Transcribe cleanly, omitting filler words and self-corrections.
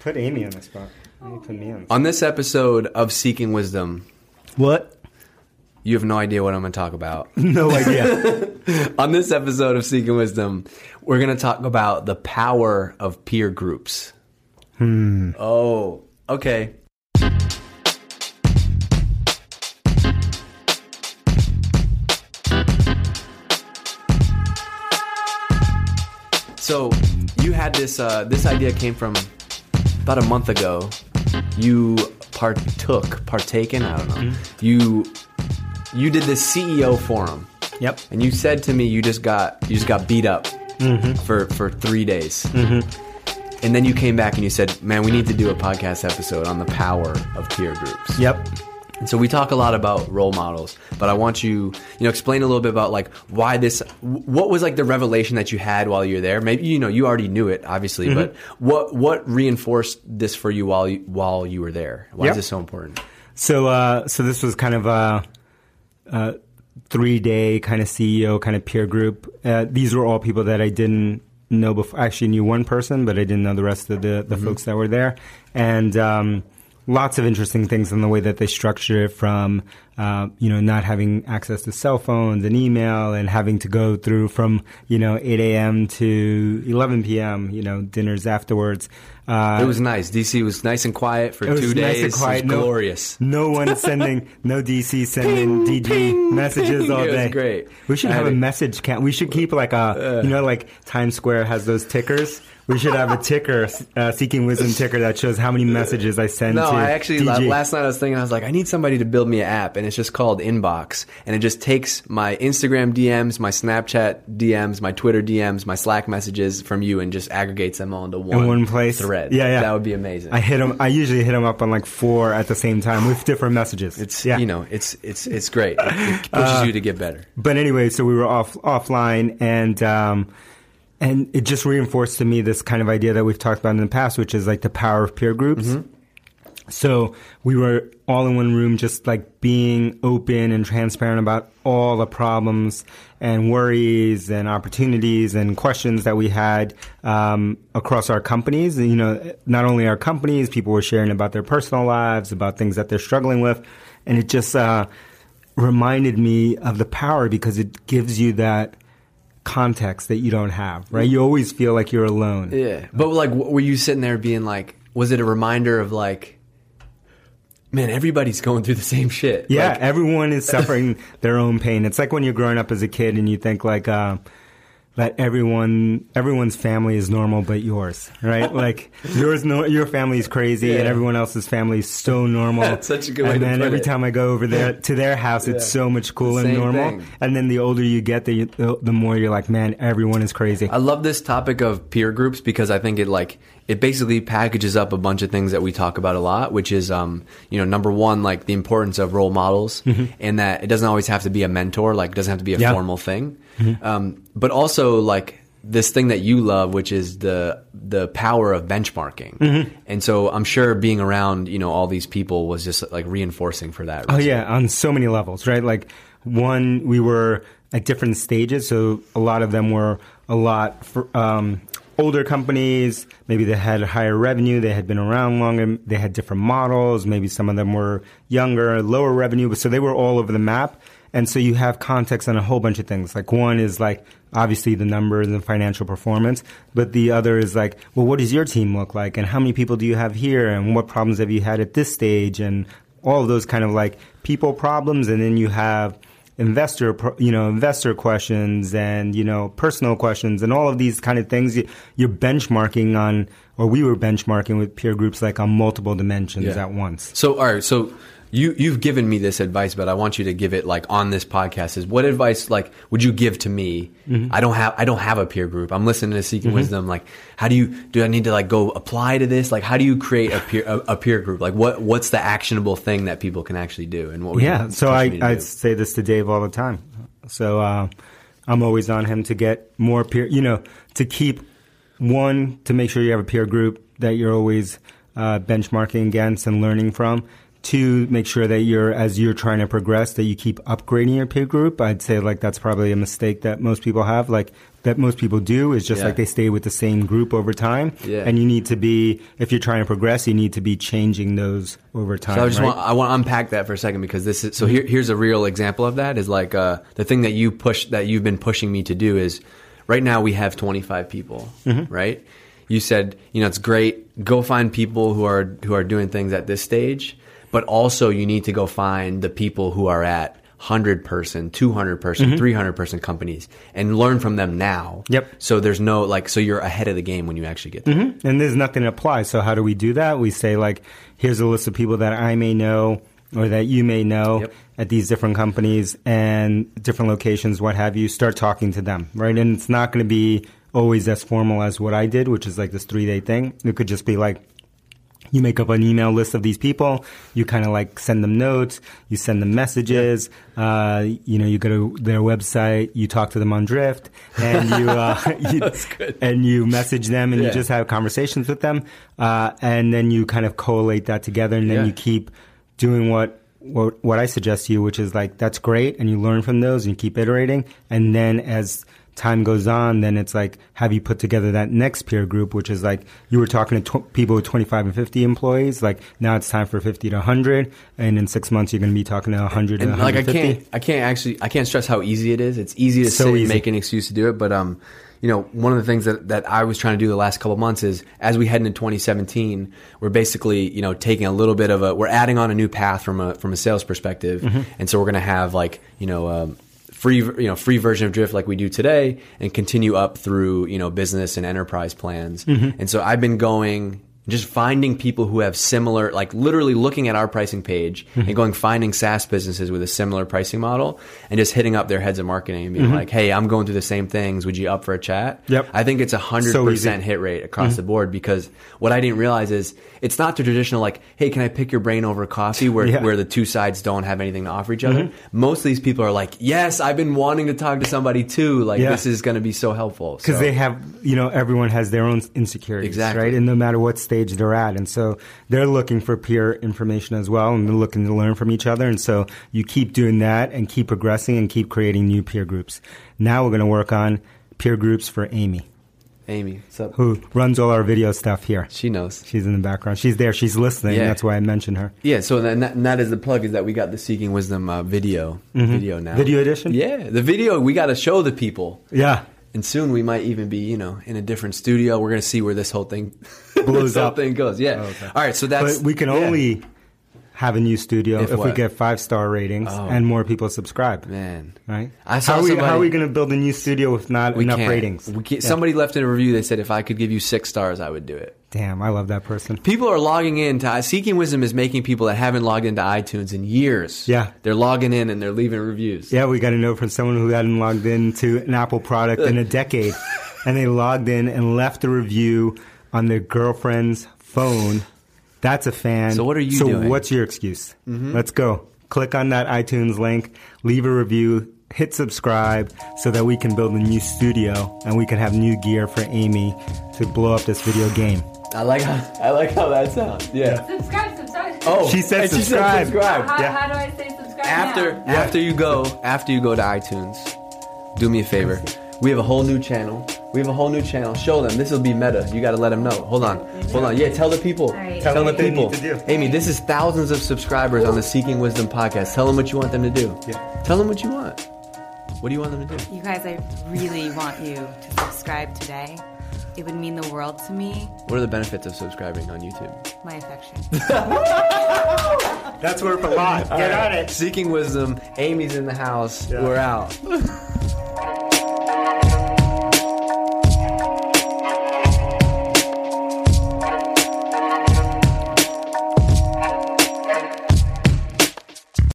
Put Amy on the spot. You put me on the spot. On this episode of Seeking Wisdom. What? You have no idea what I'm going to talk about. No idea. On this episode of Seeking Wisdom, we're going to talk about the power of peer groups. Hmm. Oh, okay. So you had this, this idea came from about a month ago. You partaken, I don't know. Mm-hmm. You did the CEO forum. Yep. And you said to me you just got beat up for 3 days. Mm-hmm. And then you came back and you said, man, we need to do a podcast episode on the power of peer groups. Yep. And so we talk a lot about role models, but I want you explain a little bit about like why this, what was like the revelation that you had while you were there? Maybe, you already knew it, obviously, but what reinforced this for you while you were there? Why is this so important? So this was kind of a 3-day kind of CEO kind of peer group. These were all people that I didn't know before. I actually knew one person, but I didn't know the rest of the folks that were there. And lots of interesting things in the way that they structure it, from not having access to cell phones and email, and having to go through from 8 a.m. to 11 p.m. Dinners afterwards. It was nice. DC was nice and quiet for 2 days. Nice and quiet. It was glorious. No one no DC sending ping, DG ping, messages ping all day. It was great. We should have a message count. We should keep like a like Times Square has those tickers. We should have a ticker, Seeking Wisdom ticker, that shows how many messages I send to DG. No, I actually, last night I was thinking, I was like, I need somebody to build me an app, and it's just called Inbox. And it just takes my Instagram DMs, my Snapchat DMs, my Twitter DMs, my Slack messages from you, and just aggregates them all into one place. Thread. Yeah. That would be amazing. I usually hit them up on like 4 at the same time with different messages. It's great. It pushes you to get better. But anyway, so we were offline, and and it just reinforced to me this kind of idea that we've talked about in the past, which is like the power of peer groups. Mm-hmm. So we were all in one room, just like being open and transparent about all the problems and worries and opportunities and questions that we had across our companies. And, not only our companies, people were sharing about their personal lives, about things that they're struggling with. And it just reminded me of the power, because it gives you that context that you don't have, right? You always feel like you're alone. Yeah. But like, were you sitting there being like, was it a reminder of like, man, everybody's going through the same shit? Yeah. Like, everyone is suffering their own pain. It's like when you're growing up as a kid and you think like, that everyone's family is normal but yours, right? Like your family's crazy and everyone else's family is so normal. That's such a good way to put it. And then every time I go over there to their house, it's so much cooler and normal. Thing. And then the older you get, the more you're like, man, everyone is crazy. I love this topic of peer groups, because I think it basically packages up a bunch of things that we talk about a lot, which is, number one, like the importance of role models, and that it doesn't always have to be a mentor, like it doesn't have to be a formal thing. Mm-hmm. But also like this thing that you love, which is the power of benchmarking. Mm-hmm. And so I'm sure being around, all these people was just like reinforcing for that reason. Oh yeah. On so many levels, right? Like one, we were at different stages. So a lot of them were older companies. Maybe they had higher revenue. They had been around longer. They had different models. Maybe some of them were younger, lower revenue. So they were all over the map. And so you have context on a whole bunch of things. Like one is like obviously the numbers and financial performance, but the other is like, well, what does your team look like, and how many people do you have here, and what problems have you had at this stage, and all of those kind of like people problems. And then you have investor questions and, personal questions and all of these kind of things. You're benchmarking on, or we were benchmarking with peer groups like on multiple dimensions at once. So, all right. So You've given me this advice, but I want you to give it like on this podcast. Is what advice like would you give to me? Mm-hmm. I don't have a peer group. I'm listening to Seeking Wisdom. Like, how do I need to like go apply to this? Like, how do you create a peer group? Like, what's the actionable thing that people can actually do? And what would you so I say this to Dave all the time. So I'm always on him to get more peer. To keep one, to make sure you have a peer group that you're always benchmarking against and learning from. Two, make sure that you're, as you're trying to progress, that you keep upgrading your peer group. I'd say like that's probably a mistake that most people have, like that most people do is just like they stay with the same group over time. Yeah. And you need to be, if you're trying to progress, you need to be changing those over time. So I just want to unpack that for a second, because this is, so here's a real example of that is like, the thing that you push, that you've been pushing me to do is right now we have 25 people, mm-hmm. right? You said, you know, it's great. Go find people who are doing things at this stage. But also you need to go find the people who are at 100 person, 200 person, mm-hmm. 300 person companies and learn from them now. Yep. So there's no like, so you're ahead of the game when you actually get there. Mm-hmm. And there's nothing to apply. So how do we do that? We say like, here's a list of people that I may know or that you may know yep. at these different companies and different locations, what have you, start talking to them, right? And it's not going to be always as formal as what I did, which is like this 3-day thing. It could just be like, you make up an email list of these people. You kind of like send them notes. You send them messages. You know, you go to their website. You talk to them on Drift, and you message them, and you just have conversations with them. And then you kind of collate that together, and then you keep doing what I suggest to you, which is like that's great, and you learn from those, and you keep iterating, and then as time goes on, then it's like, have you put together that next peer group, which is like, you were talking to people with 25 and 50 employees, like now it's time for 50 to 100, and in 6 months you're going to be talking to 100 and 150. Like I can't stress how easy it is. It's easy to sit and make an excuse to do it, but you know, one of the things that I was trying to do the last couple of months is, as we head into 2017, we're basically, you know, taking a little bit of we're adding on a new path from a sales perspective, mm-hmm. and so we're going to have like, you know, free version of Drift like we do today, and continue up through, you know, business and enterprise plans. Mm-hmm. And so I've been going, just finding people who have similar, like literally looking at our pricing page mm-hmm. and going, finding SaaS businesses with a similar pricing model and just hitting up their heads of marketing and being mm-hmm. like, hey, I'm going through the same things. Would you up for a chat? Yep. I think it's 100% hit rate across mm-hmm. the board, because what I didn't realize is it's not the traditional like, hey, can I pick your brain over coffee where the two sides don't have anything to offer each other. Mm-hmm. Most of these people are like, yes, I've been wanting to talk to somebody too. Like this is going to be so helpful. Because they have, you know, everyone has their own insecurities, exactly. right? And no matter what stage they're at, and so they're looking for peer information as well, and they're looking to learn from each other. And so you keep doing that and keep progressing and keep creating new peer groups. Now we're going to work on peer groups for Amy, what's up? Who runs all our video stuff here. She knows, she's in the background, she's there, she's listening. That's why I mentioned her. So then that is the plug, is that we got the Seeking Wisdom video mm-hmm. video now, video edition. The video, we got to show the people. And soon we might even be, you know, in a different studio. We're going to see where this whole thing blows up. Thing goes. Yeah. Oh, okay. All right. So that's. But we can only have a new studio if we get 5-star ratings and more people subscribe. Man, right? How are we going to build a new studio if not enough ratings? Somebody left in a review. They said, if I could give you 6 stars, I would do it. Damn, I love that person. People are logging in to Seeking Wisdom is making people that haven't logged into iTunes in years. Yeah. They're logging in and they're leaving reviews. Yeah, we got a note from someone who hadn't logged into an Apple product in a decade. And they logged in and left a review on their girlfriend's phone. That's a fan. So what are you doing? So what's your excuse? Mm-hmm. Let's go. Click on that iTunes link, leave a review, hit subscribe so that we can build a new studio and we can have new gear for Amy to blow up this video game. I like how that sounds. Yeah. Subscribe. Oh, she said subscribe. Subscribe. How do I say subscribe? After you go to iTunes, do me a favor. We have a whole new channel. Show them. This will be meta. You got to let them know. Hold on. Yeah, tell the people. Right. Tell the people. Amy, this is thousands of subscribers on the Seeking Wisdom podcast. Tell them what you want them to do. Yeah. Tell them what you want. What do you want them to do? You guys, I really want you to subscribe today. It would mean the world to me. What are the benefits of subscribing on YouTube? My affection. That's worth a lot. Get on it. Seeking Wisdom. Amy's in the house. Yeah. We're out.